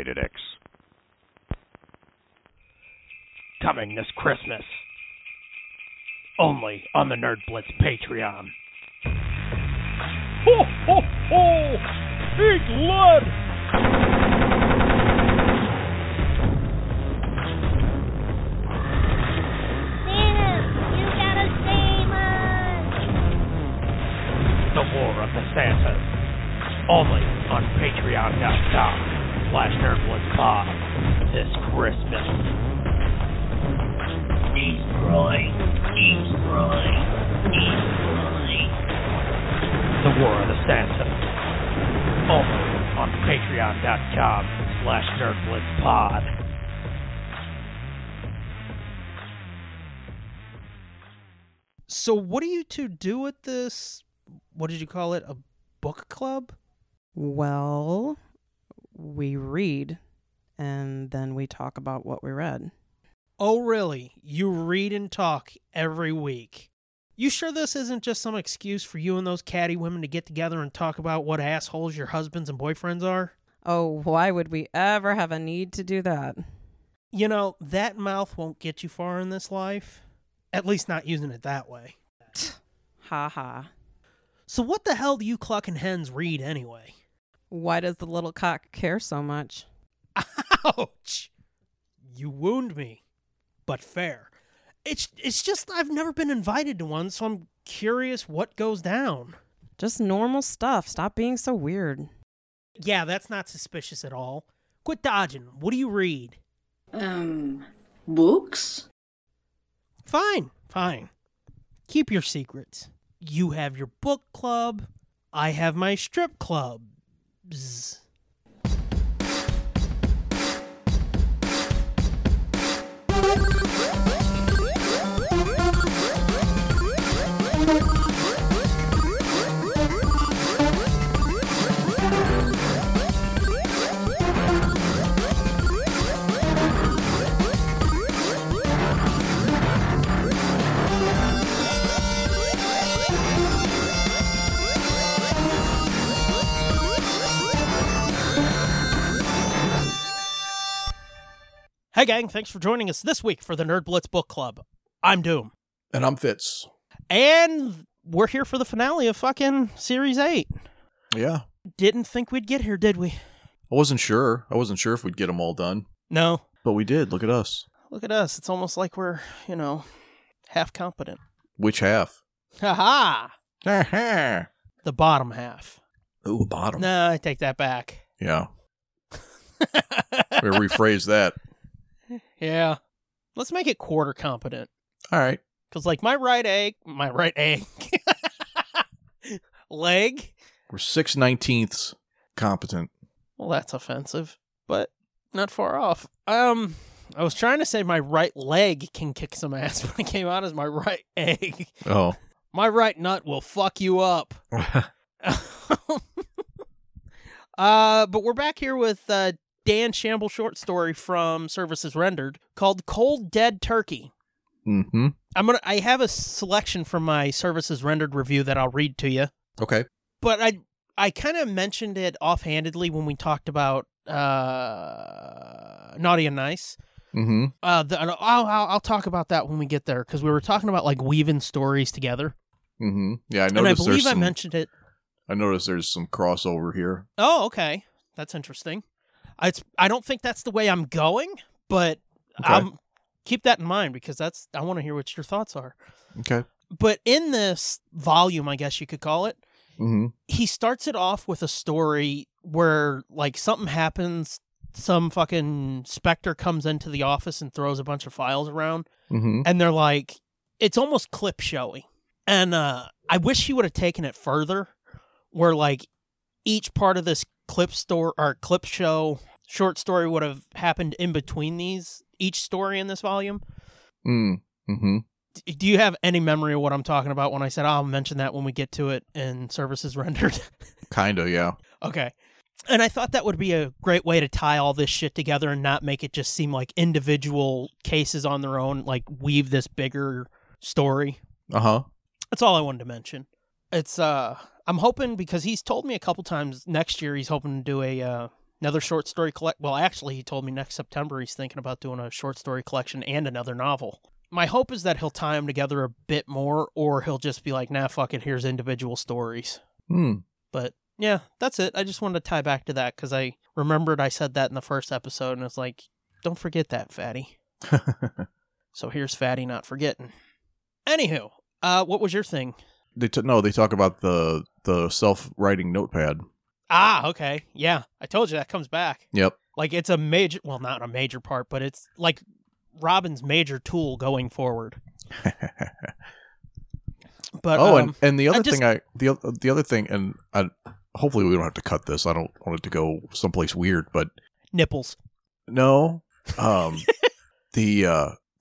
rated X. Coming this Christmas, only on the Nerd Blitz Patreon. Ho, ho, ho! Big lud! Santa, you gotta save us! The War of the Santas. Only on patreon.com/nerdblitzpod this Christmas. Destroy. The War of the Santas. Only on patreon.com/nerdblitzpod. So what do you two do at this, what did you call it, a book club? Well, we read, and then we talk about what we read. Oh, really? You read and talk every week. You sure this isn't just some excuse for you and those catty women to get together and talk about what assholes your husbands and boyfriends are? Oh, why would we ever have a need to do that? You know, that mouth won't get you far in this life. At least not using it that way. Ha ha. So what the hell do you clucking hens read anyway? Why does the little cock care so much? Ouch! You wound me, but fair. It's just I've never been invited to one, so I'm curious what goes down. Just normal stuff. Stop being so weird. Yeah, that's not suspicious at all. Quit dodging. What do you read? Books? Fine. Keep your secrets. You have your book club. I have my strip clubs. Hey gang, thanks for joining us this week for the Nerd Blitz Book Club. I'm Doom. And I'm Fitz. And we're here for the finale of fucking Series 8. Yeah. Didn't think we'd get here, did we? I wasn't sure if we'd get them all done. No. But we did. Look at us. It's almost like we're, you know, half competent. Which half? Ha ha! The bottom half. Ooh, bottom. No, I take that back. Yeah. We rephrase that. Yeah. Let's make it quarter competent. All right. Because, like, my right egg, leg. We're 6/19 competent. Well, that's offensive, but not far off. I was trying to say my right leg can kick some ass, but it came out as my right egg. Oh. My right nut will fuck you up. But we're back here with Dan Shamble short story from Services Rendered called Cold Dead Turkey. Mm-hmm. I have a selection from my Services Rendered review that I'll read to you. Okay. But I kind of mentioned it offhandedly when we talked about Naughty and Nice. Mm-hmm. I'll talk about that when we get there, because we were talking about like weaving stories together. Mm-hmm. Yeah, I noticed. And I believe I mentioned it. I noticed there's some crossover here. Oh, okay. That's interesting. I don't think that's the way I'm going, but okay. Keep that in mind, because I want to hear what your thoughts are. Okay. But in this volume, I guess you could call it, mm-hmm. He starts it off with a story where like something happens, some fucking specter comes into the office and throws a bunch of files around, mm-hmm. and they're like, it's almost clip showy. And I wish he would have taken it further, where like each part of this clip show short story would have happened in between each story in this volume. Mm-hmm. Do you have any memory of what I'm talking about when I said, I'll mention that when we get to it in Services Rendered? Kind of, yeah. Okay. And I thought that would be a great way to tie all this shit together and not make it just seem like individual cases on their own, like weave this bigger story. Uh-huh. That's all I wanted to mention. It's, I'm hoping, because he's told me a couple times next year he's hoping to do a Another short story collection. Well, actually, he told me next September he's thinking about doing a short story collection and another novel. My hope is that he'll tie them together a bit more, or he'll just be like, nah, fuck it, here's individual stories. But yeah, that's it. I just wanted to tie back to that because I remembered I said that in the first episode, and it's like, don't forget that, Fatty. So here's Fatty not forgetting. Anywho, what was your thing? They talk about the self-writing notepad. Ah, okay. Yeah, I told you that comes back. Yep. Like, it's a major, well, not a major part, but it's like Robin's major tool going forward. But and the other thing, hopefully we don't have to cut this. I don't want it to go someplace weird, but nipples. No. This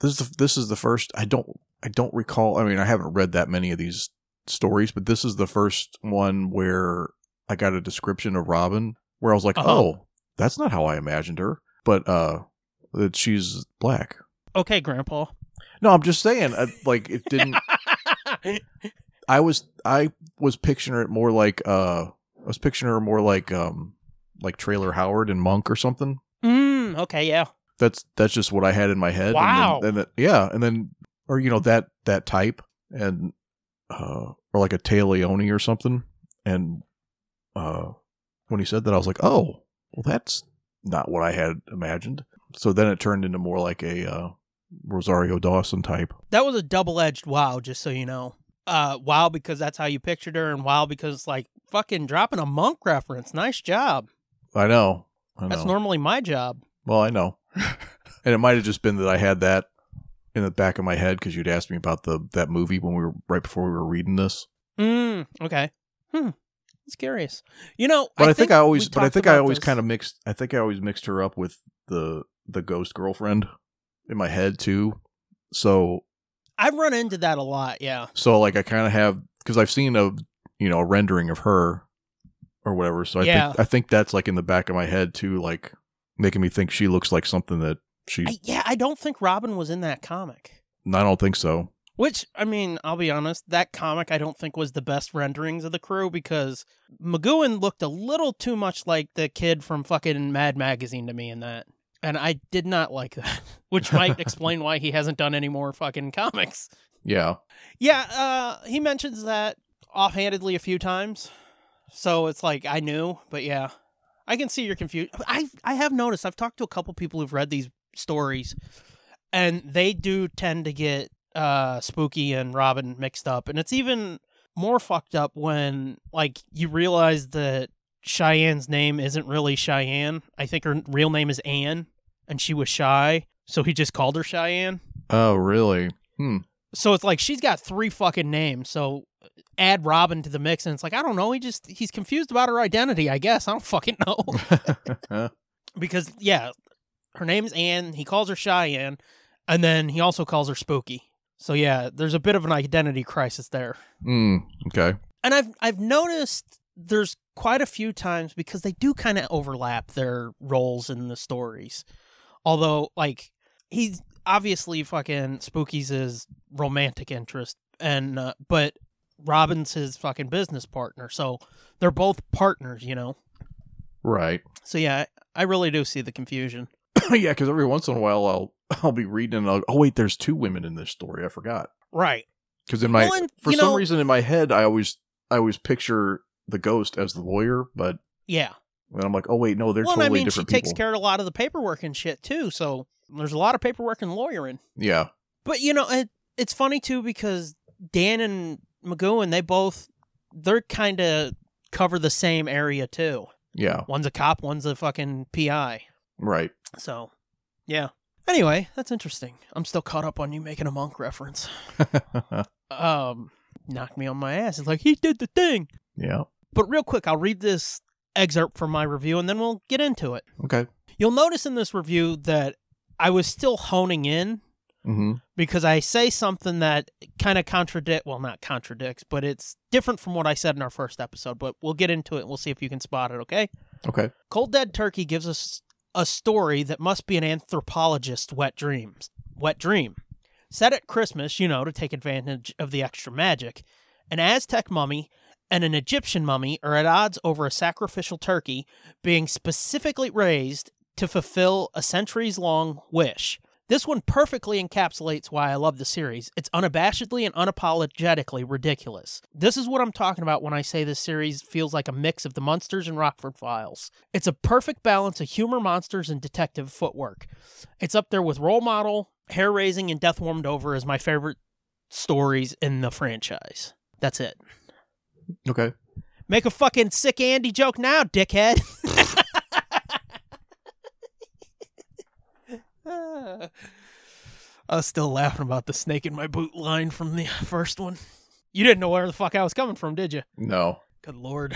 is the first. I don't recall. I mean, I haven't read that many of these stories, but this is the first one where I got a description of Robin where I was like, oh, that's not how I imagined her, but that she's black. Okay, Grandpa. No, I'm just saying, it didn't. I was picturing it more like like Trailer Howard and Monk or something. Okay, yeah. That's just what I had in my head. Wow. And then that type and or like a Taleone or something. And when he said that, I was like, oh, well, that's not what I had imagined. So then it turned into more like a Rosario Dawson type. That was a double-edged wow, just so you know. Wow, because that's how you pictured her, and wow, because, like, fucking dropping a Monk reference. Nice job. I know. That's normally my job. Well, I know. And it might have just been that I had that in the back of my head because you'd asked me about that movie when we were right before we were reading this. Okay. It's curious, you know. I think I always mixed her up with the ghost girlfriend in my head too. So I've run into that a lot, yeah. So like I kind of have because I've seen a rendering of her or whatever. So I think that's like in the back of my head too, like making me think she looks like something that she. I don't think Robin was in that comic. No, I don't think so. Which, I mean, I'll be honest, that comic I don't think was the best renderings of the crew because McGowan looked a little too much like the kid from fucking Mad Magazine to me in that. And I did not like that, which might explain why he hasn't done any more fucking comics. Yeah. Yeah, he mentions that offhandedly a few times. So it's like, I knew, but yeah. I can see you're confused. I have noticed, I've talked to a couple people who've read these stories, and they do tend to get Spooky and Robin mixed up, and it's even more fucked up when like you realize that Cheyenne's name isn't really Cheyenne. I think her real name is Anne, and she was shy, so he just called her Cheyenne. Oh, really? So it's like she's got three fucking names, so add Robin to the mix, and it's like, I don't know, he's confused about her identity, I guess. I don't fucking know. Because yeah, her name's Anne, he calls her Cheyenne, and then he also calls her Spooky. So yeah, there's a bit of an identity crisis there. Okay. And I've noticed there's quite a few times because they do kind of overlap their roles in the stories. Although, like, he's obviously fucking Spooky's his romantic interest, and but Robin's his fucking business partner. So they're both partners, you know. Right. So yeah, I really do see the confusion. Yeah, because every once in a while I'll be reading and I'll wait, there's two women in this story. I forgot. Right. Because some reason in my head, I always picture the ghost as the lawyer, but yeah. And I'm like, oh wait, no, they're totally different people. She takes care of a lot of the paperwork and shit too, so there's a lot of paperwork and lawyering. Yeah. But you know, it's funny too because Dan and McGowan, they're kind of cover the same area too. Yeah. One's a cop, one's a fucking PI. Right. So, yeah. Anyway, that's interesting. I'm still caught up on you making a Monk reference. Knocked me on my ass. It's like, he did the thing. Yeah. But real quick, I'll read this excerpt from my review, and then we'll get into it. Okay. You'll notice in this review that I was still honing in because I say something that kind of but it's different from what I said in our first episode, but we'll get into it, and we'll see if you can spot it, okay? Okay. Cold Dead Turkey gives us a story that must be an anthropologist's wet dream. Set at Christmas, you know, to take advantage of the extra magic. An Aztec mummy and an Egyptian mummy are at odds over a sacrificial turkey being specifically raised to fulfill a centuries-long wish. This one perfectly encapsulates why I love the series. It's unabashedly and unapologetically ridiculous. This is what I'm talking about when I say this series feels like a mix of the Munsters and Rockford Files. It's a perfect balance of humor, monsters, and detective footwork. It's up there with Role Model, Hair Raising, and Death Warmed Over as my favorite stories in the franchise. That's it. Okay. Make a fucking sick Andy joke now, dickhead. I was still laughing about the snake in my boot line from the first one. You didn't know where the fuck I was coming from, did you? No. Good lord.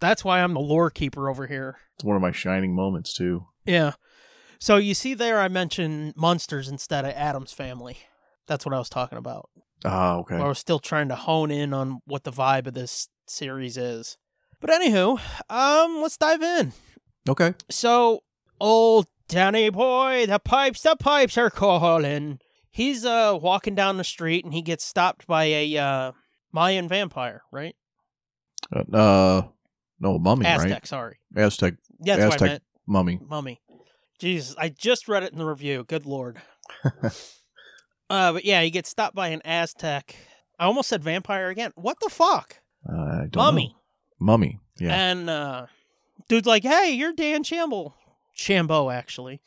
That's why I'm the lore keeper over here. It's one of my shining moments, too. Yeah. So you see there I mentioned Munsters instead of Addams Family. That's what I was talking about. Ah, okay. But I was still trying to hone in on what the vibe of this series is. But anywho, let's dive in. Okay. So, old Danny boy, the pipes are calling. He's walking down the street and he gets stopped by a Mayan vampire, right? No, mummy, Aztec, right? Aztec. Yeah, that's Aztec what I meant. Mummy. Jesus, I just read it in the review. Good lord. But yeah, he gets stopped by an Aztec. I almost said vampire again. What the fuck? I don't know. Mummy. Yeah. And dude's like, "Hey, you're Dan Shamble." Shambo, actually.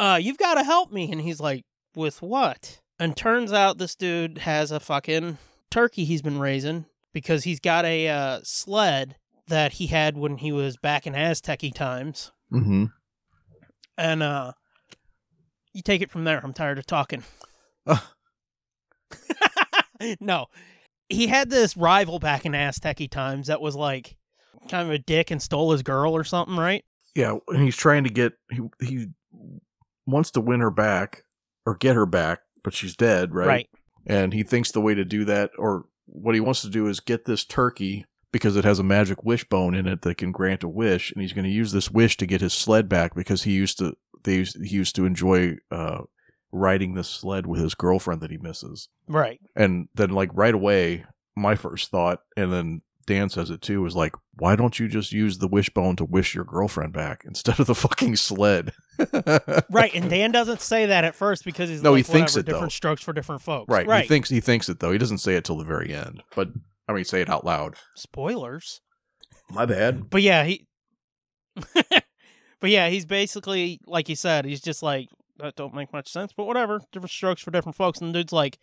You've got to help me. And he's like, with what? And turns out this dude has a fucking turkey he's been raising because he's got a sled that he had when he was back in Aztec-y times. Mm-hmm. And you take it from there. I'm tired of talking. No. He had this rival back in Aztec-y times that was like kind of a dick and stole his girl or something, right? Yeah, and he's trying to get, he wants to win her back, or get her back, but she's dead, right? Right. And he thinks the way to do that, or what he wants to do is get this turkey, because it has a magic wishbone in it that can grant a wish, and he's going to use this wish to get his sled back, because he used to enjoy riding this sled with his girlfriend that he misses. Right. And then, like, right away, my first thought, and then Dan says it too, is like, why don't you just use the wishbone to wish your girlfriend back instead of the fucking sled? Right, and Dan doesn't say that at first because he's he thinks it, different strokes for different folks. Right. He thinks it though. He doesn't say it till the very end. But I mean, say it out loud. Spoilers. My bad. But yeah, he's basically, like you said, he's just like, that don't make much sense, but whatever. Different strokes for different folks. And the dude's like,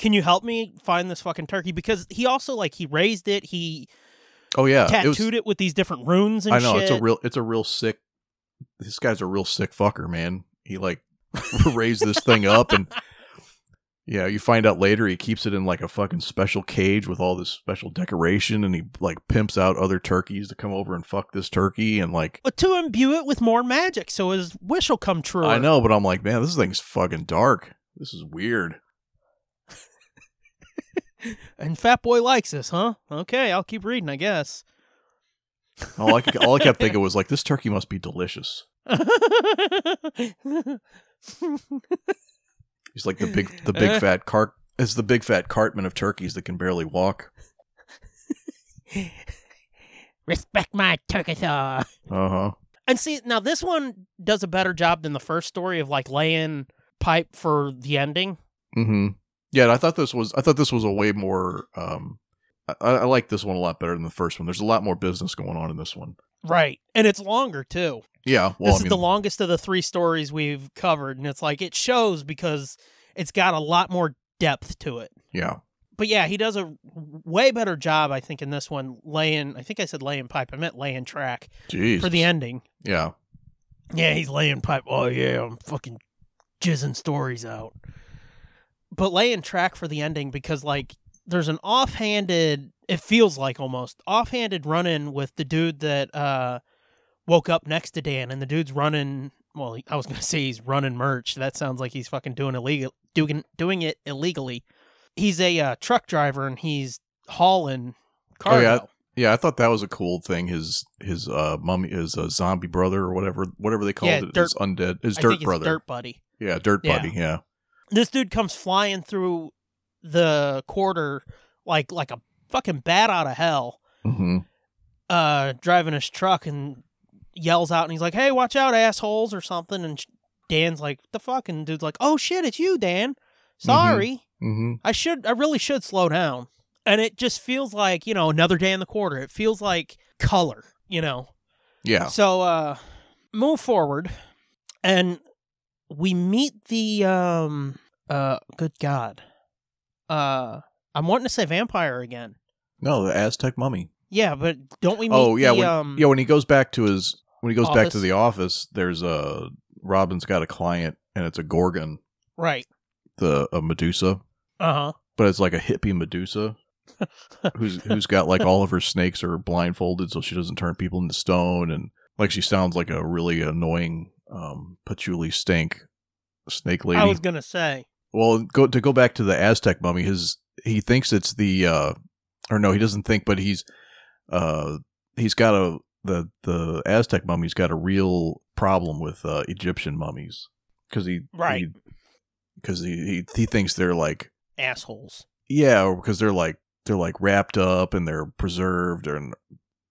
can you help me find this fucking turkey? Because he also, like, he raised it. He tattooed it with these different runes and shit. I know, it's a real sick, this guy's a real sick fucker, man. He, like, raised this thing up and, yeah, you find out later he keeps it in, like, a fucking special cage with all this special decoration and he, like, pimps out other turkeys to come over and fuck this turkey and, like... But to imbue it with more magic so his wish will come true. I know, but I'm like, man, this thing's fucking dark. This is weird. And Fat Boy likes this, huh? Okay, I'll keep reading, I guess. All I kept thinking was, like, this turkey must be delicious. He's like the big fat cartman of turkeys that can barely walk. Respect my turkey saw. Uh-huh. And see, now this one does a better job than the first story of, like, laying pipe for the ending. Mm-hmm. Yeah, I thought this was a way more, I like this one a lot better than the first one. There's a lot more business going on in this one. Right. And it's longer, too. Yeah. Well, this is the longest of the three stories we've covered, and it's like, it shows because it's got a lot more depth to it. Yeah. But yeah, he does a way better job, I think, in this one, laying pipe. I meant laying track. Jeez. For the ending. Yeah. Yeah, he's laying pipe. Oh, yeah, I'm fucking jizzing stories out. But laying track for the ending because, like, there's an offhanded, it feels like almost, offhanded run-in with the dude that woke up next to Dan, and the dude's running, well, I was going to say he's running merch. That sounds like he's fucking doing it illegally. He's a truck driver, and he's hauling cargo. Oh, yeah. Yeah, I thought that was a cool thing. His mummy, his zombie brother or whatever they called it. His undead, his dirt brother. Dirt buddy. Yeah, dirt buddy, yeah. This dude comes flying through the quarter like a fucking bat out of hell, driving his truck and yells out, and he's like, "Hey, watch out, assholes," or something. And Dan's like, "The fucking dude's like, oh shit, it's you, Dan. Sorry, I really should slow down." And it just feels like, you know, another day in the quarter. It feels like Color, you know. Yeah. So move forward, and we meet the good God. I'm wanting to say vampire again. No, the Aztec mummy. Yeah, but don't we meet when he goes back to the office, there's a Robin's got a client, and it's a Gorgon. Right. A Medusa. Uh-huh. But it's like a hippie Medusa who's got like all of her snakes are blindfolded so she doesn't turn people into stone, and like she sounds like a really annoying patchouli stink snake lady. I was going to say. Well, to go back to the Aztec mummy, he thinks it's the or no, he doesn't think, but he's got the Aztec mummy's got a real problem with Egyptian mummies because he thinks they're like assholes. Yeah, because they're like wrapped up and they're preserved and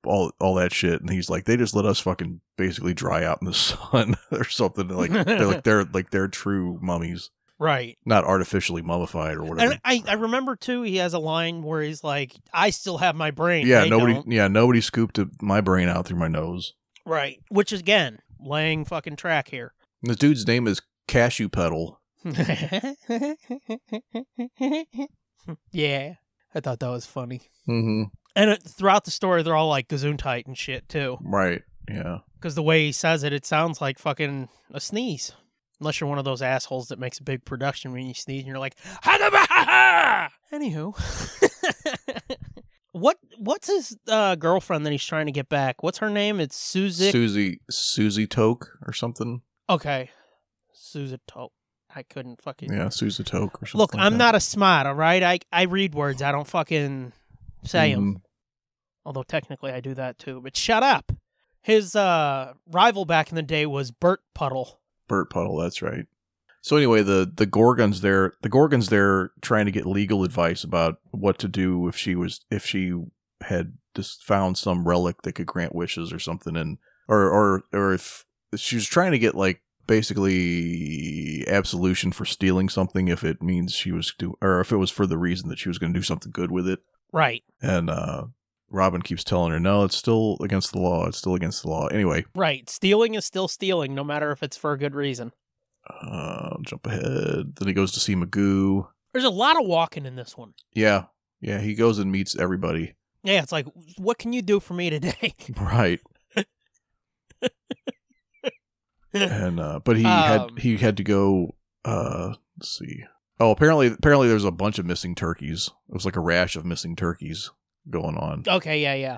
all that shit, and he's like, they just let us fucking basically dry out in the sun or something. Like they're true mummies. Right. Not artificially mummified or whatever. And I remember too, he has a line where he's like, I still have my brain. Yeah, nobody scooped my brain out through my nose. Right. Which is, again, laying fucking track here. And this dude's name is Cashew Petal. Yeah. I thought that was funny. Mm-hmm. And throughout the story, they're all like gesundheit and shit too. Right. Yeah. Because the way he says it, it sounds like fucking a sneeze. Unless you're one of those assholes that makes a big production when you sneeze and you're like, ha-da-ba-ha-ha! Anywho. What's his girlfriend that he's trying to get back? What's her name? It's Suzy Toke or something. Okay. Suzy Toke. I couldn't fucking... Yeah, Suzy Toke or something. Look, I'm not a smart, all right? I read words. I don't fucking say them. Although technically I do that too. But shut up. His rival back in the day was Burt Puddle. Burt Puddle, that's right. So anyway, the Gorgon's there. The Gorgon's there trying to get legal advice about what to do if she had just found some relic that could grant wishes or something, and or if she was trying to get like basically absolution for stealing something if it means she was or if it was for the reason that she was going to do something good with it. Right. And Robin keeps telling her, no, it's still against the law. It's still against the law. Anyway. Right. Stealing is still stealing, no matter if it's for a good reason. Jump ahead. Then he goes to see Magoo. There's a lot of walking in this one. Yeah. Yeah, he goes and meets everybody. Yeah, it's like, what can you do for me today? Right. And but he had to go, let's see. Oh, apparently there's a bunch of missing turkeys. It was like a rash of missing turkeys going on. Okay, yeah.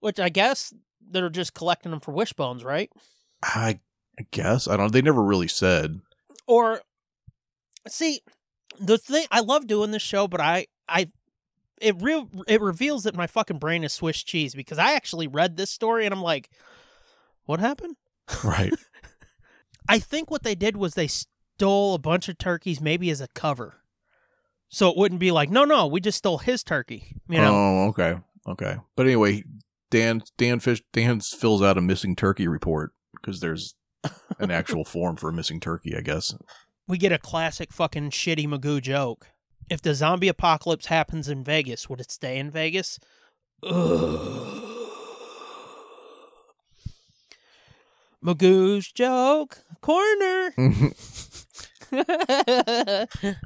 Which I guess they're just collecting them for wishbones, right? I guess. I don't know. They never really said. Or, see, the thing, I love doing this show, but it reveals that my fucking brain is Swiss cheese, because I actually read this story and I'm like, what happened? Right. I think what they did was they stole a bunch of turkeys, maybe as a cover. So it wouldn't be like, no, we just stole his turkey, you know? Oh, okay. But anyway, Dan fills out a missing turkey report because there's an actual form for a missing turkey, I guess. We get a classic fucking shitty Magoo joke. If the zombie apocalypse happens in Vegas, would it stay in Vegas? Ugh. Magoo's joke corner.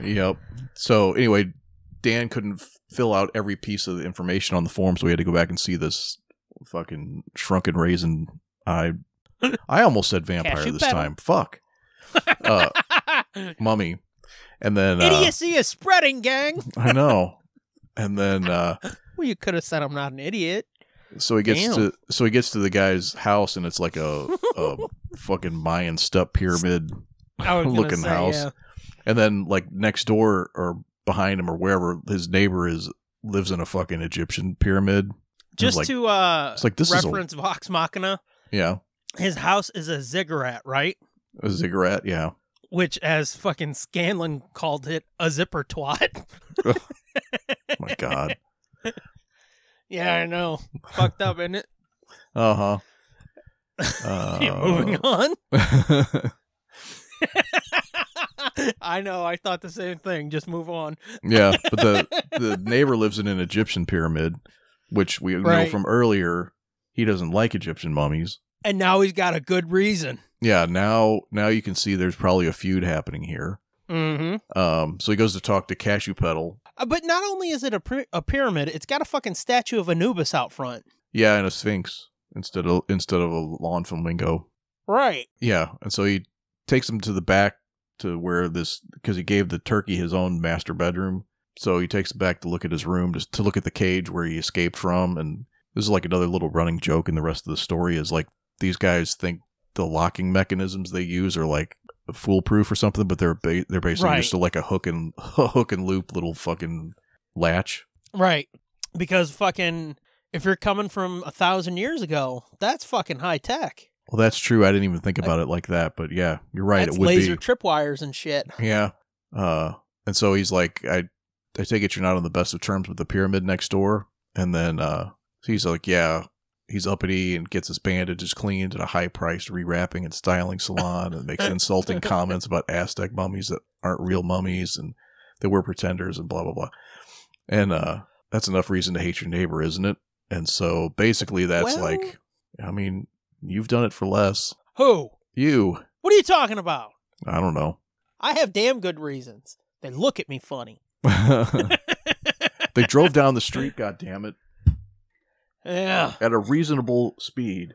Yep. So anyway, Dan couldn't fill out every piece of the information on the form, so we had to go back and see this fucking shrunken raisin. I almost said vampire Cashew this Petal. Time. Fuck. Mummy. And then idiocy is spreading, gang. I know. And then well, you could have said I'm not an idiot. So he gets to the guy's house, and it's like a fucking Mayan step pyramid looking house. Yeah. And then like next door or behind him or wherever, his neighbor lives in a fucking Egyptian pyramid. Just like, to reference Vox Machina. Yeah. His house is a ziggurat, right? A ziggurat, yeah. Which, as fucking Scanlan called it, a zipper twat. my God. Yeah, I know. Fucked up, isn't it? Uh-huh. Moving on. I know. I thought the same thing. Just move on. Yeah, but the neighbor lives in an Egyptian pyramid, which we know from earlier. He doesn't like Egyptian mummies, and now he's got a good reason. Yeah, now you can see there's probably a feud happening here. Mm-hmm. So he goes to talk to Cashew Petal. But not only is it a pyramid, it's got a fucking statue of Anubis out front. Yeah, and a sphinx instead of a lawn flamingo. Right. Yeah, and so he takes him to the back to where this, because he gave the turkey his own master bedroom. So he takes him back to look at his room, just to look at the cage where he escaped from. And this is like another little running joke in the rest of the story is like these guys think the locking mechanisms they use are like foolproof or something, but they're basically just like a hook and loop little fucking latch. Right. Because fucking, if you're coming from 1,000 years ago, that's fucking high tech. Well, that's true. I didn't even think about it like that, but yeah, you're right. That's it would laser tripwires and shit. Yeah. And so he's like, I take it you're not on the best of terms with the pyramid next door. And then he's like, yeah, he's uppity and gets his bandages cleaned at a high-priced rewrapping and styling salon and makes insulting comments about Aztec mummies that aren't real mummies and they were pretenders and blah, blah, blah. And that's enough reason to hate your neighbor, isn't it? And so basically that's you've done it for less. Who? You. What are you talking about? I don't know. I have damn good reasons. They look at me funny. They drove down the street, goddammit. Yeah. At a reasonable speed.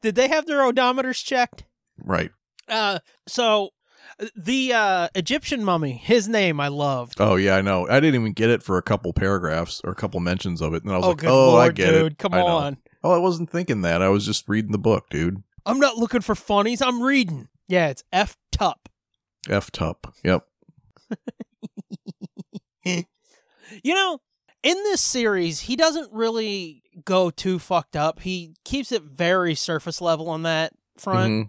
Did they have their odometers checked? Right. So the Egyptian mummy, his name I loved. Oh, yeah, I know. I didn't even get it for a couple paragraphs or a couple mentions of it. And I was I get dude, it. Come on. Oh, I wasn't thinking that. I was just reading the book, dude. I'm not looking for funnies. I'm reading. Yeah, it's F. Tup. F. Tup. Yep. You know, in this series, he doesn't really go too fucked up. He keeps it very surface level on that front. Mm-hmm.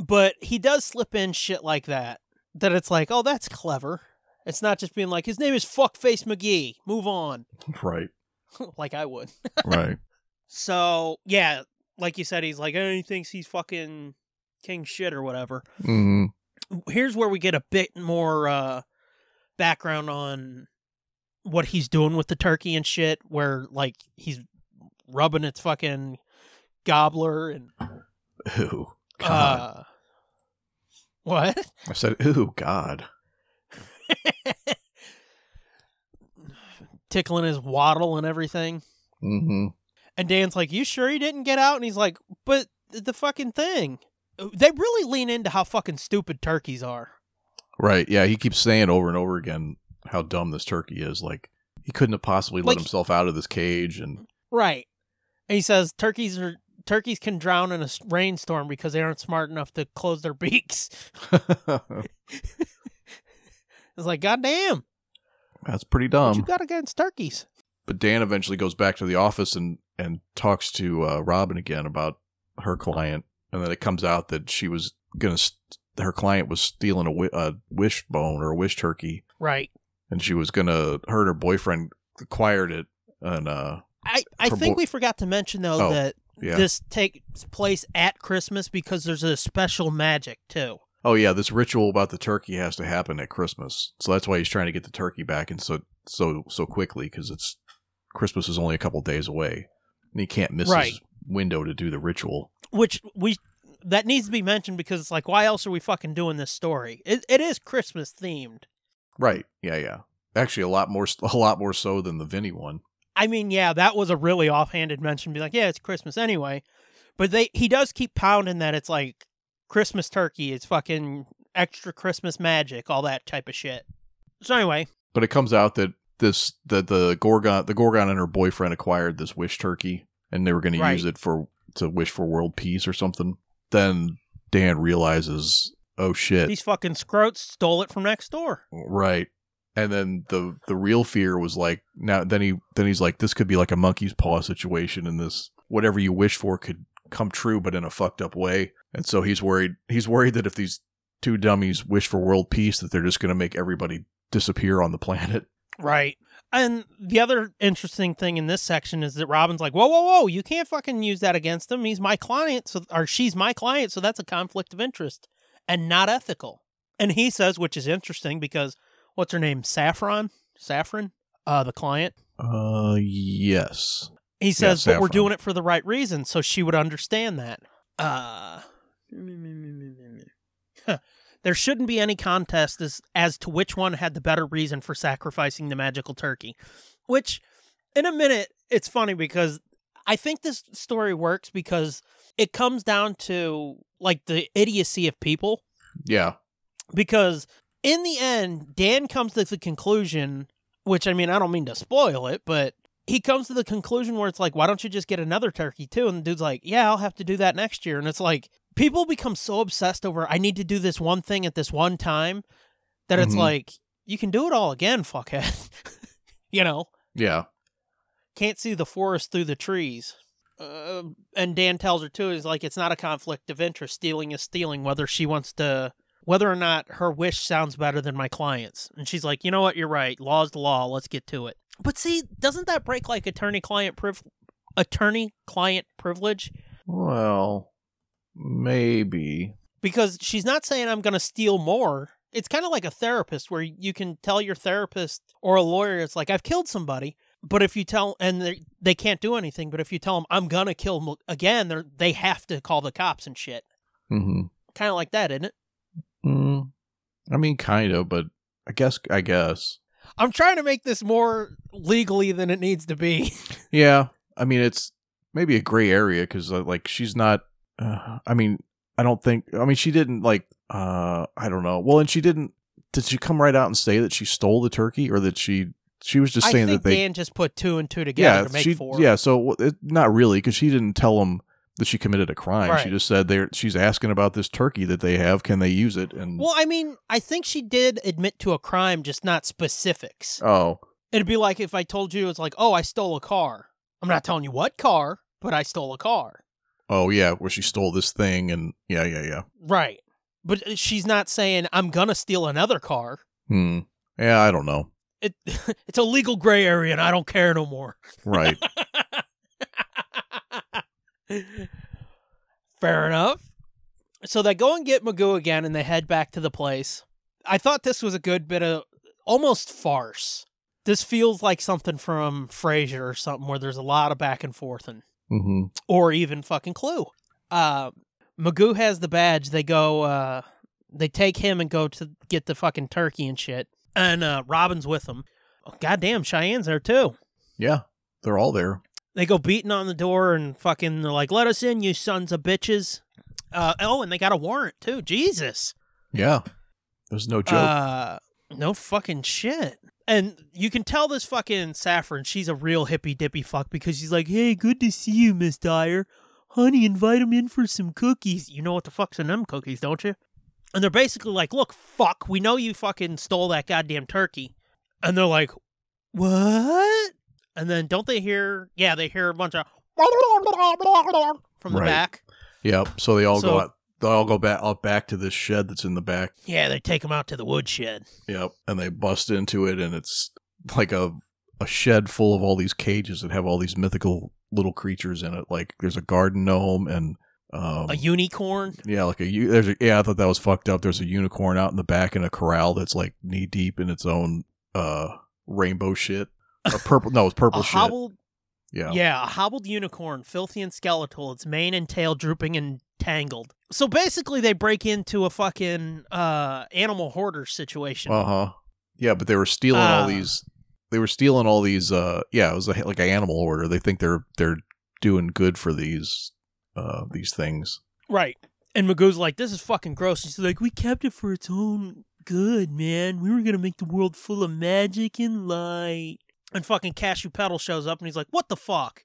But he does slip in shit like that it's like, oh, that's clever. It's not just being like, his name is Fuckface McGee. Move on. Right. Like I would. Right. So, yeah, like you said, he's like, oh, he thinks he's fucking king shit or whatever. Mm-hmm. Here's where we get a bit more background on what he's doing with the turkey and shit, where, like, he's rubbing its fucking gobbler and... Ew. God. What? I said, ooh, God. Tickling his waddle and everything. Mm-hmm. And Dan's like, you sure he didn't get out? And he's like, but the fucking thing. They really lean into how fucking stupid turkeys are. Right, yeah, he keeps saying over and over again how dumb this turkey is. Like, he couldn't have possibly let himself out of this cage. And Right. And he says, Turkeys can drown in a rainstorm because they aren't smart enough to close their beaks. It's like, goddamn. That's pretty dumb. What you got against turkeys? But Dan eventually goes back to the office and talks to Robin again about her client. And then it comes out that she was her client was stealing a wishbone or a wish turkey. Right. And she was going to hurt her boyfriend, acquired it. And I think we forgot to mention, though, that... Yeah. This takes place at Christmas because there's a special magic, too. Oh, yeah. This ritual about the turkey has to happen at Christmas. So that's why he's trying to get the turkey back and so quickly, because Christmas is only a couple days away. And he can't miss his window to do the ritual. Which that needs to be mentioned because it's like, why else are we fucking doing this story? It is Christmas themed. Right. Yeah, yeah. Actually, a lot more so than the Vinny one. I mean, yeah, that was a really offhanded mention. Be like, yeah, it's Christmas anyway. But he does keep pounding that it's like Christmas turkey. It's fucking extra Christmas magic, all that type of shit. So anyway. But it comes out that the Gorgon and her boyfriend acquired this wish turkey, and they were going to use it to wish for world peace or something. Then Dan realizes, oh shit, these fucking scroats stole it from next door. Right. And then the real fear was like, now then he's like, this could be like a monkey's paw situation, and this whatever you wish for could come true, but in a fucked up way. And so he's worried that if these two dummies wish for world peace, that they're just going to make everybody disappear on the planet. Right. And the other interesting thing in this section is that Robin's like, whoa, whoa, whoa, you can't fucking use that against him. He's my client, or she's my client, so that's a conflict of interest and not ethical. And he says, which is interesting because, what's her name? Saffron? The client? Yes. He says, yeah, but we're doing it for the right reason, so she would understand that. There shouldn't be any contest as to which one had the better reason for sacrificing the magical turkey. Which, in a minute, it's funny because I think this story works because it comes down to, like, the idiocy of people. Yeah. Because in the end, Dan comes to the conclusion, which, I mean, I don't mean to spoil it, but he comes to the conclusion where it's like, why don't you just get another turkey too? And the dude's like, yeah, I'll have to do that next year. And it's like, people become so obsessed over, I need to do this one thing at this one time, that it's like, you can do it all again, fuckhead. You know? Yeah. Can't see the forest through the trees. And Dan tells her too, he's like, it's not a conflict of interest. Stealing is stealing, whether or not her wish sounds better than my client's. And she's like, you know what? You're right. Law's the law. Let's get to it. But see, doesn't that break like attorney-client privilege? Well, maybe. Because she's not saying I'm going to steal more. It's kind of like a therapist where you can tell your therapist or a lawyer, it's like, I've killed somebody. But if you tell, and they can't do anything, but if you tell them I'm going to kill them again, they have to call the cops and shit. Mm-hmm. Kind of like that, isn't it? I mean, kind of, but I guess. I'm trying to make this more legally than it needs to be. Yeah. I mean, it's maybe a gray area because, like, she's not, she didn't, like, I don't know. Well, and she didn't, did she come right out and say that she stole the turkey or that she was just saying that they. I think Dan just put two and two together to make four. Yeah, so not really, because she didn't tell them that she committed a crime. Right. She just said she's asking about this turkey that they have. Can they use it? And well, I mean, I think she did admit to a crime, just not specifics. Oh. It'd be like if I told you, it's like, oh, I stole a car. I'm not telling you what car, but I stole a car. Oh, yeah, where she stole this thing and yeah. Right. But she's not saying, I'm going to steal another car. Yeah, I don't know. It's a legal gray area and I don't care no more. Right. Fair enough. So they go and get Magoo again and they head back to the place. I thought this was a good bit of almost farce. This feels like something from Frasier or something where there's a lot of back and forth and or even fucking Clue. Magoo has the badge. They go, they take him and go to get the fucking turkey and shit. And Robin's with them. Oh, goddamn, Cheyenne's there too. Yeah, they're all there. They go beating on the door and fucking they're like, let us in, you sons of bitches. And they got a warrant, too. Jesus. Yeah. There's no joke. No fucking shit. And you can tell this fucking Saffron, she's a real hippy-dippy fuck because she's like, hey, good to see you, Miss Dyer. Honey, invite him in for some cookies. You know what the fuck's in them cookies, don't you? And they're basically like, look, fuck, we know you fucking stole that goddamn turkey. And they're like, what? And then don't they hear, yeah, they hear a bunch of from the back. Yep. So they all go back to this shed that's in the back. Yeah, they take them out to the wood shed. Yep. And they bust into it and it's like a shed full of all these cages that have all these mythical little creatures in it. Like there's a garden gnome and a unicorn. Yeah, I thought that was fucked up. There's a unicorn out in the back in a corral that's like knee deep in its own rainbow shit. It's purple shit. A hobbled unicorn, filthy and skeletal, its mane and tail drooping and tangled. So basically they break into a fucking animal hoarder situation. Uh-huh. Yeah, but they were stealing it was like an animal hoarder. They think they're doing good for these things. Right. And Magoo's like, this is fucking gross. And she's like, we kept it for its own good, man. We were going to make the world full of magic and light. And fucking Cashew Petal shows up and he's like, what the fuck?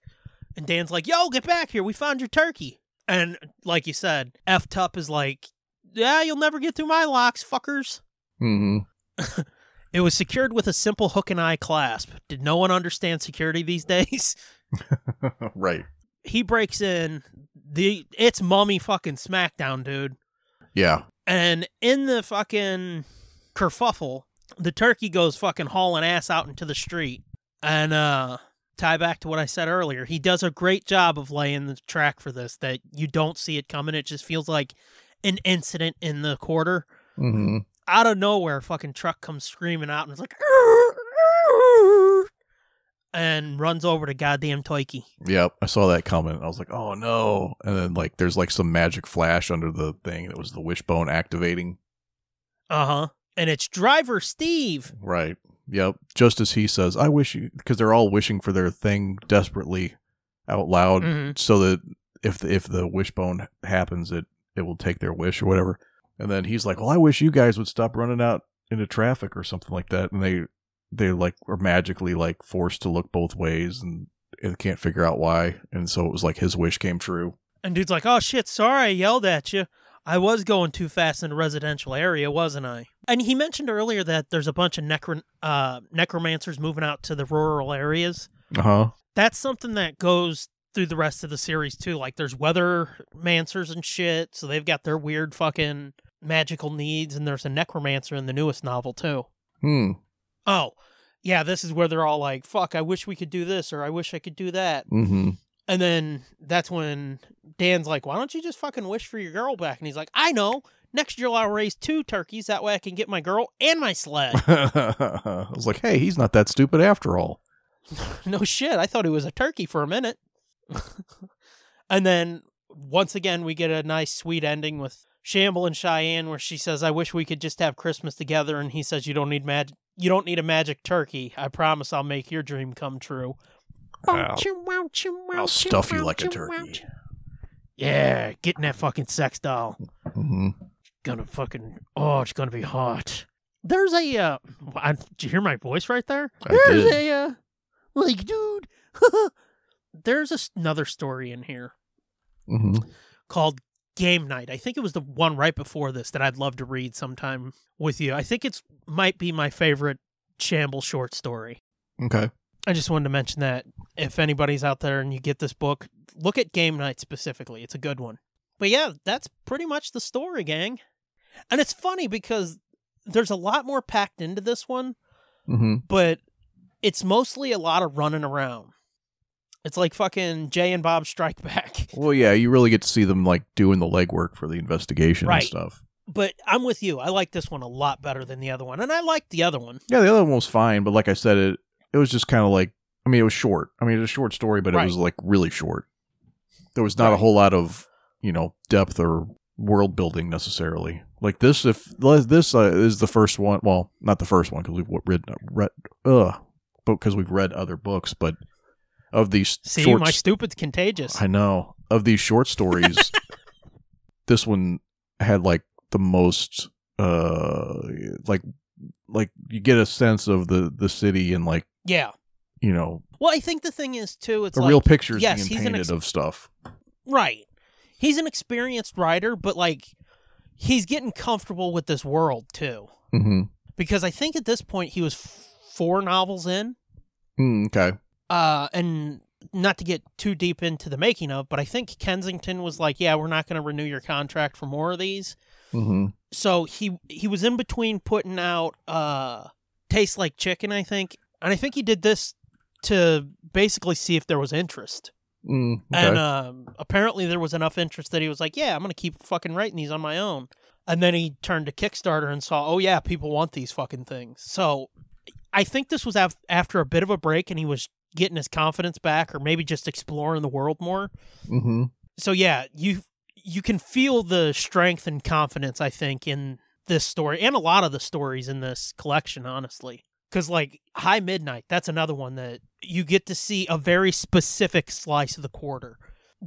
And Dan's like, yo, get back here. We found your turkey. And like you said, F. Tup is like, yeah, you'll never get through my locks, fuckers. Mm-hmm. It was secured with a simple hook and eye clasp. Did no one understand security these days? Right. He breaks in. It's mummy fucking smackdown, dude. Yeah. And in the fucking kerfuffle, the turkey goes fucking hauling ass out into the street. And tie back to what I said earlier, he does a great job of laying the track for this, that you don't see it coming. It just feels like an incident in the quarter. Mm-hmm. Out of nowhere, a fucking truck comes screaming out, and it's like, arr, arr, and runs over to goddamn Toiki. Yep, I saw that coming. I was like, oh no. And then like there's like some magic flash under the thing. It was the wishbone activating. Uh-huh. And it's Driver Steve. Right. Yep. Just as he says, I wish you, because they're all wishing for their thing desperately out loud, mm-hmm. so that if the wishbone happens, it will take their wish or whatever. And then he's like, well, I wish you guys would stop running out into traffic or something like that. And they like are magically like forced to look both ways and can't figure out why. And so it was like his wish came true. And dude's like, oh shit, sorry I yelled at you. I was going too fast in a residential area, wasn't I? And he mentioned earlier that there's a bunch of necromancers moving out to the rural areas. Uh-huh. That's something that goes through the rest of the series, too. Like, there's weathermancers and shit, so they've got their weird fucking magical needs, and there's a necromancer in the newest novel, too. Hmm. Oh, yeah, this is where they're all like, fuck, I wish we could do this, or I wish I could do that. Mm-hmm. And then that's when Dan's like, why don't you just fucking wish for your girl back? And he's like, I know. Next year I'll raise 2 turkeys. That way I can get my girl and my sled. I was like, hey, he's not that stupid after all. No shit. I thought he was a turkey for a minute. And then once again, we get a nice sweet ending with Shamble and Cheyenne where she says, I wish we could just have Christmas together. And he says, you don't need a magic turkey. I promise I'll make your dream come true. I'll stuff you like a turkey. Yeah, getting that fucking sex doll. Mm-hmm. Gonna fucking, oh, it's gonna be hot. There's a, did you hear my voice right there? Dude, there's another story in here, mm-hmm. called Game Night. I think it was the one right before this that I'd love to read sometime with you. I think might be my favorite Shamble short story. Okay. I just wanted to mention that if anybody's out there and you get this book, look at Game Night specifically. It's a good one. But yeah, that's pretty much the story, gang. And it's funny because there's a lot more packed into this one, mm-hmm. but it's mostly a lot of running around. It's like fucking Jay and Bob Strike Back. Well, yeah, you really get to see them like doing the legwork for the investigation right. and stuff. But I'm with you. I like this one a lot better than the other one. And I liked the other one. Yeah, the other one was fine. But like I said, it was just kind of like, I mean, it was short. I mean, it was a short story, but right. it was like really short. There was not right. a whole lot of, you know, depth or world building necessarily. Like this, this is the first one. Well, not the first one because we've read other books, but of these my stupid's contagious. I know. Of these short stories, this one had like the most, like you get a sense of the city and like, yeah, you know. Well, I think the thing is too, it's the like, real pictures yes, being painted of stuff. Right. He's an experienced writer, but like he's getting comfortable with this world too. Mm-hmm. Because I think at this point he was 4 novels in. Okay. And not to get too deep into the making of, but I think Kensington was like, yeah, we're not going to renew your contract for more of these. Mm-hmm. So he was in between putting out Tastes Like Chicken, I think. And I think he did this to basically see if there was interest. Mm, okay. And apparently there was enough interest that he was like, yeah, I'm going to keep fucking writing these on my own. And then he turned to Kickstarter and saw, oh yeah, people want these fucking things. So I think this was after a bit of a break and he was getting his confidence back or maybe just exploring the world more. Mm-hmm. So yeah, you can feel the strength and confidence, I think, in this story and a lot of the stories in this collection, honestly. Because, like, High Midnight, that's another one that you get to see a very specific slice of the quarter.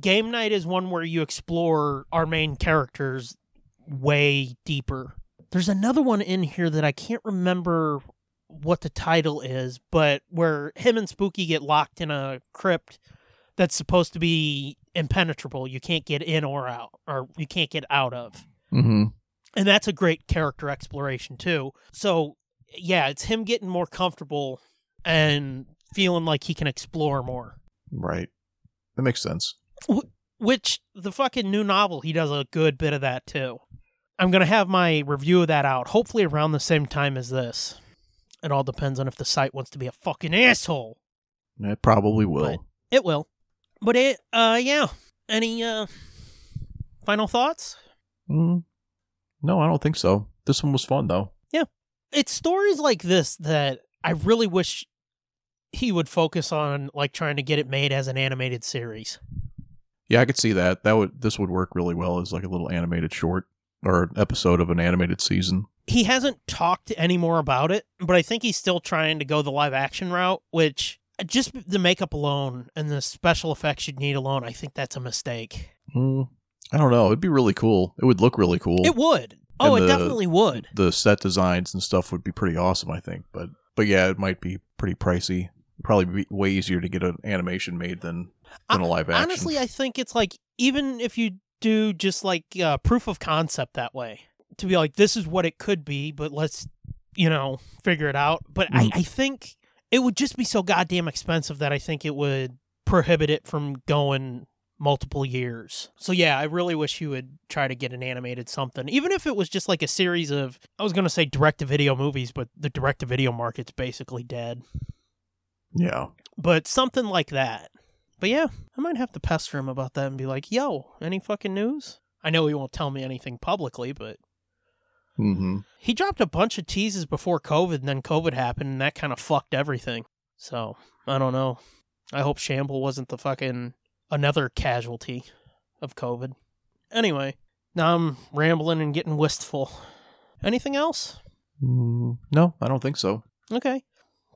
Game Night is one where you explore our main characters way deeper. There's another one in here that I can't remember what the title is, but where him and Spooky get locked in a crypt that's supposed to be impenetrable. You can't get in or out, or you can't get out of. Mm-hmm. And that's a great character exploration, too. So, yeah, it's him getting more comfortable and feeling like he can explore more. Right. That makes sense. Which, the fucking new novel, he does a good bit of that, too. I'm going to have my review of that out, hopefully around the same time as this. It all depends on if the site wants to be a fucking asshole. It probably will. But it will. But it, yeah. Any final thoughts? No, I don't think so. This one was fun, though. Yeah. It's stories like this that I really wish he would focus on, like, trying to get it made as an animated series. Yeah, I could see that. This would work really well as, like, a little animated short or episode of an animated season. He hasn't talked any more about it, but I think he's still trying to go the live action route, which just the makeup alone and the special effects you'd need alone, I think that's a mistake. I don't know. It'd be really cool. It would look really cool. It would. Oh, it definitely would. The set designs and stuff would be pretty awesome, I think. But yeah, it might be pretty pricey. Probably be way easier to get an animation made than a live action. Honestly, I think it's like, even if you do just like proof of concept that way, to be like, this is what it could be, but let's, figure it out. But I think it would just be so goddamn expensive that I think it would prohibit it from going multiple years. So yeah, I really wish you would try to get an animated something. Even if it was just like a series of, I was going to say direct-to-video movies, but the direct-to-video market's basically dead. Yeah. But something like that. But yeah, I might have to pester him about that and be like, yo, any fucking news? I know he won't tell me anything publicly, but he dropped a bunch of teases before COVID, and then COVID happened, and that kind of fucked everything. So, I don't know. I hope Shamble wasn't the fucking another casualty of COVID. Anyway, now I'm rambling and getting wistful. Anything else? No, I don't think so. Okay.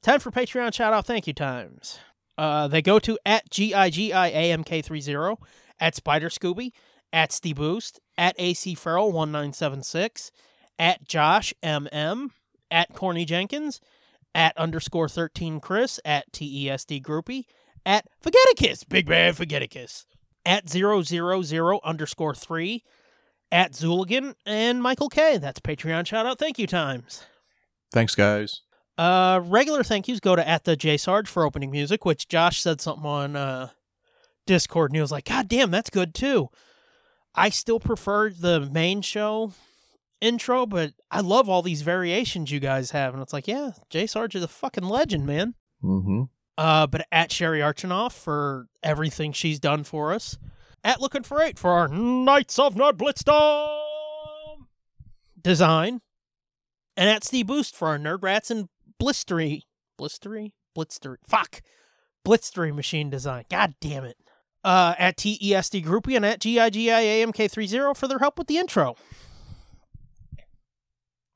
Time for Patreon shout-out thank you times. They go to at GIGIAMK30, at Spider Scooby, at Steve Boost, at AC Ferrell 1976, at Josh MM, at Corny Jenkins, at _13 Chris, at TESD Groupie, at Forgeticus, Big Man Forgeticus, at 000_3, at Zooligan, and Michael K. That's Patreon shout-out thank you times. Thanks, guys. Regular thank yous go to at the Jay Sarge for opening music, which Josh said something on Discord, and he was like, God damn, that's good too. I still prefer the main show intro, but I love all these variations you guys have. And it's like, yeah, Jay Sarge is a fucking legend, man. But at Sherry Archinoff for everything she's done for us. At Looking for Eight for our Knights of Nerd Blitz design. And at Steve Boost for our Nerd Rats and Blitstery machine design. God damn it. At TESD Groupie and at GIGIAMK30 for their help with the intro.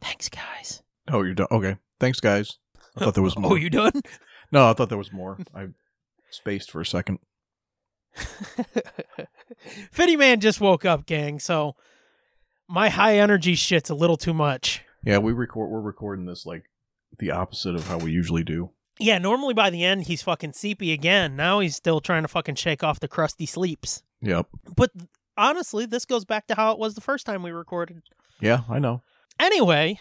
Thanks, guys. Oh, you're done. Okay. Thanks, guys. I thought there was more. Oh, you done? No, I thought there was more. I spaced for a second. Fitty Man just woke up, gang, so my high energy shit's a little too much. Yeah, we're recording this like the opposite of how we usually do. Yeah, normally by the end, he's fucking seepy again. Now he's still trying to fucking shake off the crusty sleeps. Yep. But honestly, this goes back to how it was the first time we recorded. Yeah, I know. Anyway,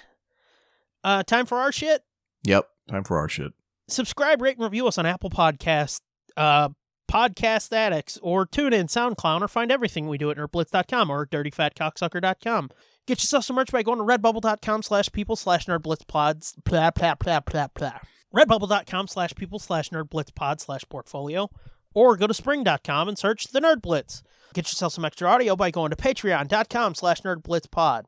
time for our shit. Yep, time for our shit. Subscribe, rate, and review us on Apple Podcasts, Podcast Addicts, or tune in SoundCloud, or find everything we do at nerdblitz.com or dirtyfatcocksucker.com. Get yourself some merch by going to redbubble.com/people/nerdblitzpods. Blah, blah, blah, blah, blah. redbubble.com/people/nerdblitzpod/portfolio. Or go to spring.com and search The Nerd Blitz. Get yourself some extra audio by going to patreon.com/nerdblitzpod.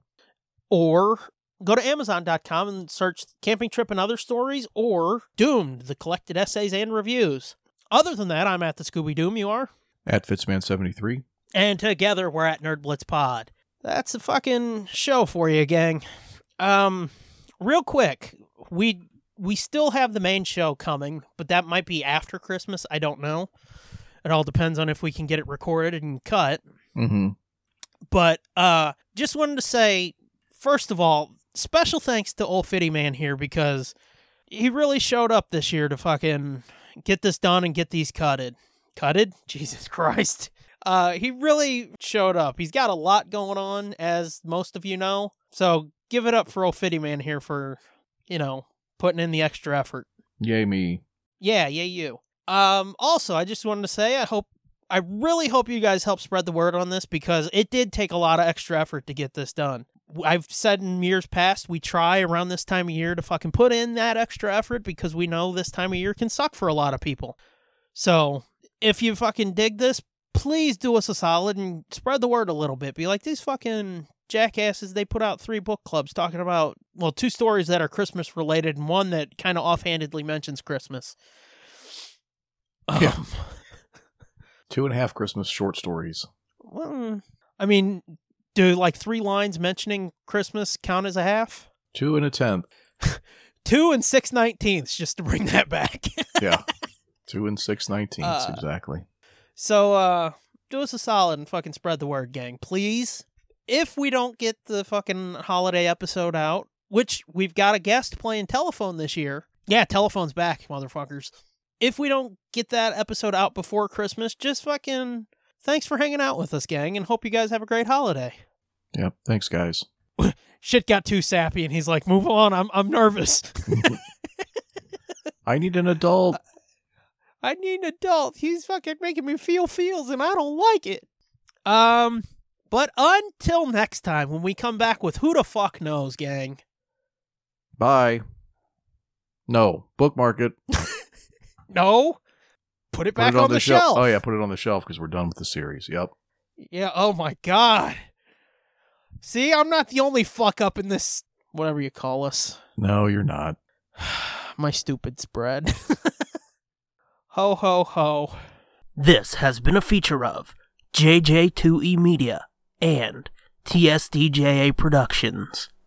Or go to amazon.com and search Camping Trip and Other Stories or Doomed, the collected essays and reviews. Other than that, I'm at the Scooby Doom, you are? At Fitzman73. And together, we're at Nerd Blitz Pod. That's a fucking show for you, gang. Real quick, we still have the main show coming, but that might be after Christmas. I don't know. It all depends on if we can get it recorded and cut. But just wanted to say, first of all, special thanks to old Fitty Man here because he really showed up this year to fucking get this done and get these cutted. Cutted? Jesus Christ. He really showed up. He's got a lot going on, as most of you know. So give it up for old Fitty Man here for, putting in the extra effort. Yay me. Yeah, yay you. Also, I just wanted to say, I really hope you guys help spread the word on this because it did take a lot of extra effort to get this done. I've said in years past, we try around this time of year to fucking put in that extra effort because we know this time of year can suck for a lot of people. So if you fucking dig this, please do us a solid and spread the word a little bit. Be like, these fucking jackasses, they put out 3 book clubs talking about, well, 2 stories that are Christmas related and one that kind of offhandedly mentions Christmas. Yeah. 2.5 Christmas short stories. Well, I mean, do like 3 lines mentioning Christmas count as a half? 2 and a 10th. 2 and 6 nineteenths, just to bring that back. Yeah. 2 and 6 nineteenths, exactly. So, do us a solid and fucking spread the word, gang, please. If we don't get the fucking holiday episode out, which we've got a guest playing telephone this year. Yeah, telephone's back, motherfuckers. If we don't get that episode out before Christmas, just fucking thanks for hanging out with us, gang, and hope you guys have a great holiday. Yep, thanks, guys. Shit got too sappy, and he's like, move on, I'm nervous. I need an adult. I need an adult. He's fucking making me feel feels, and I don't like it. But until next time, when we come back with Who the Fuck Knows, gang. Bye. No. Bookmark it. No. Put it back on the shelf. Oh, yeah. Put it on the shelf because we're done with the series. Yep. Yeah. Oh, my God. See, I'm not the only fuck up in this, whatever you call us. No, you're not. My stupid spread. Ho, ho, ho. This has been a feature of JJ2E Media and TSDJA Productions.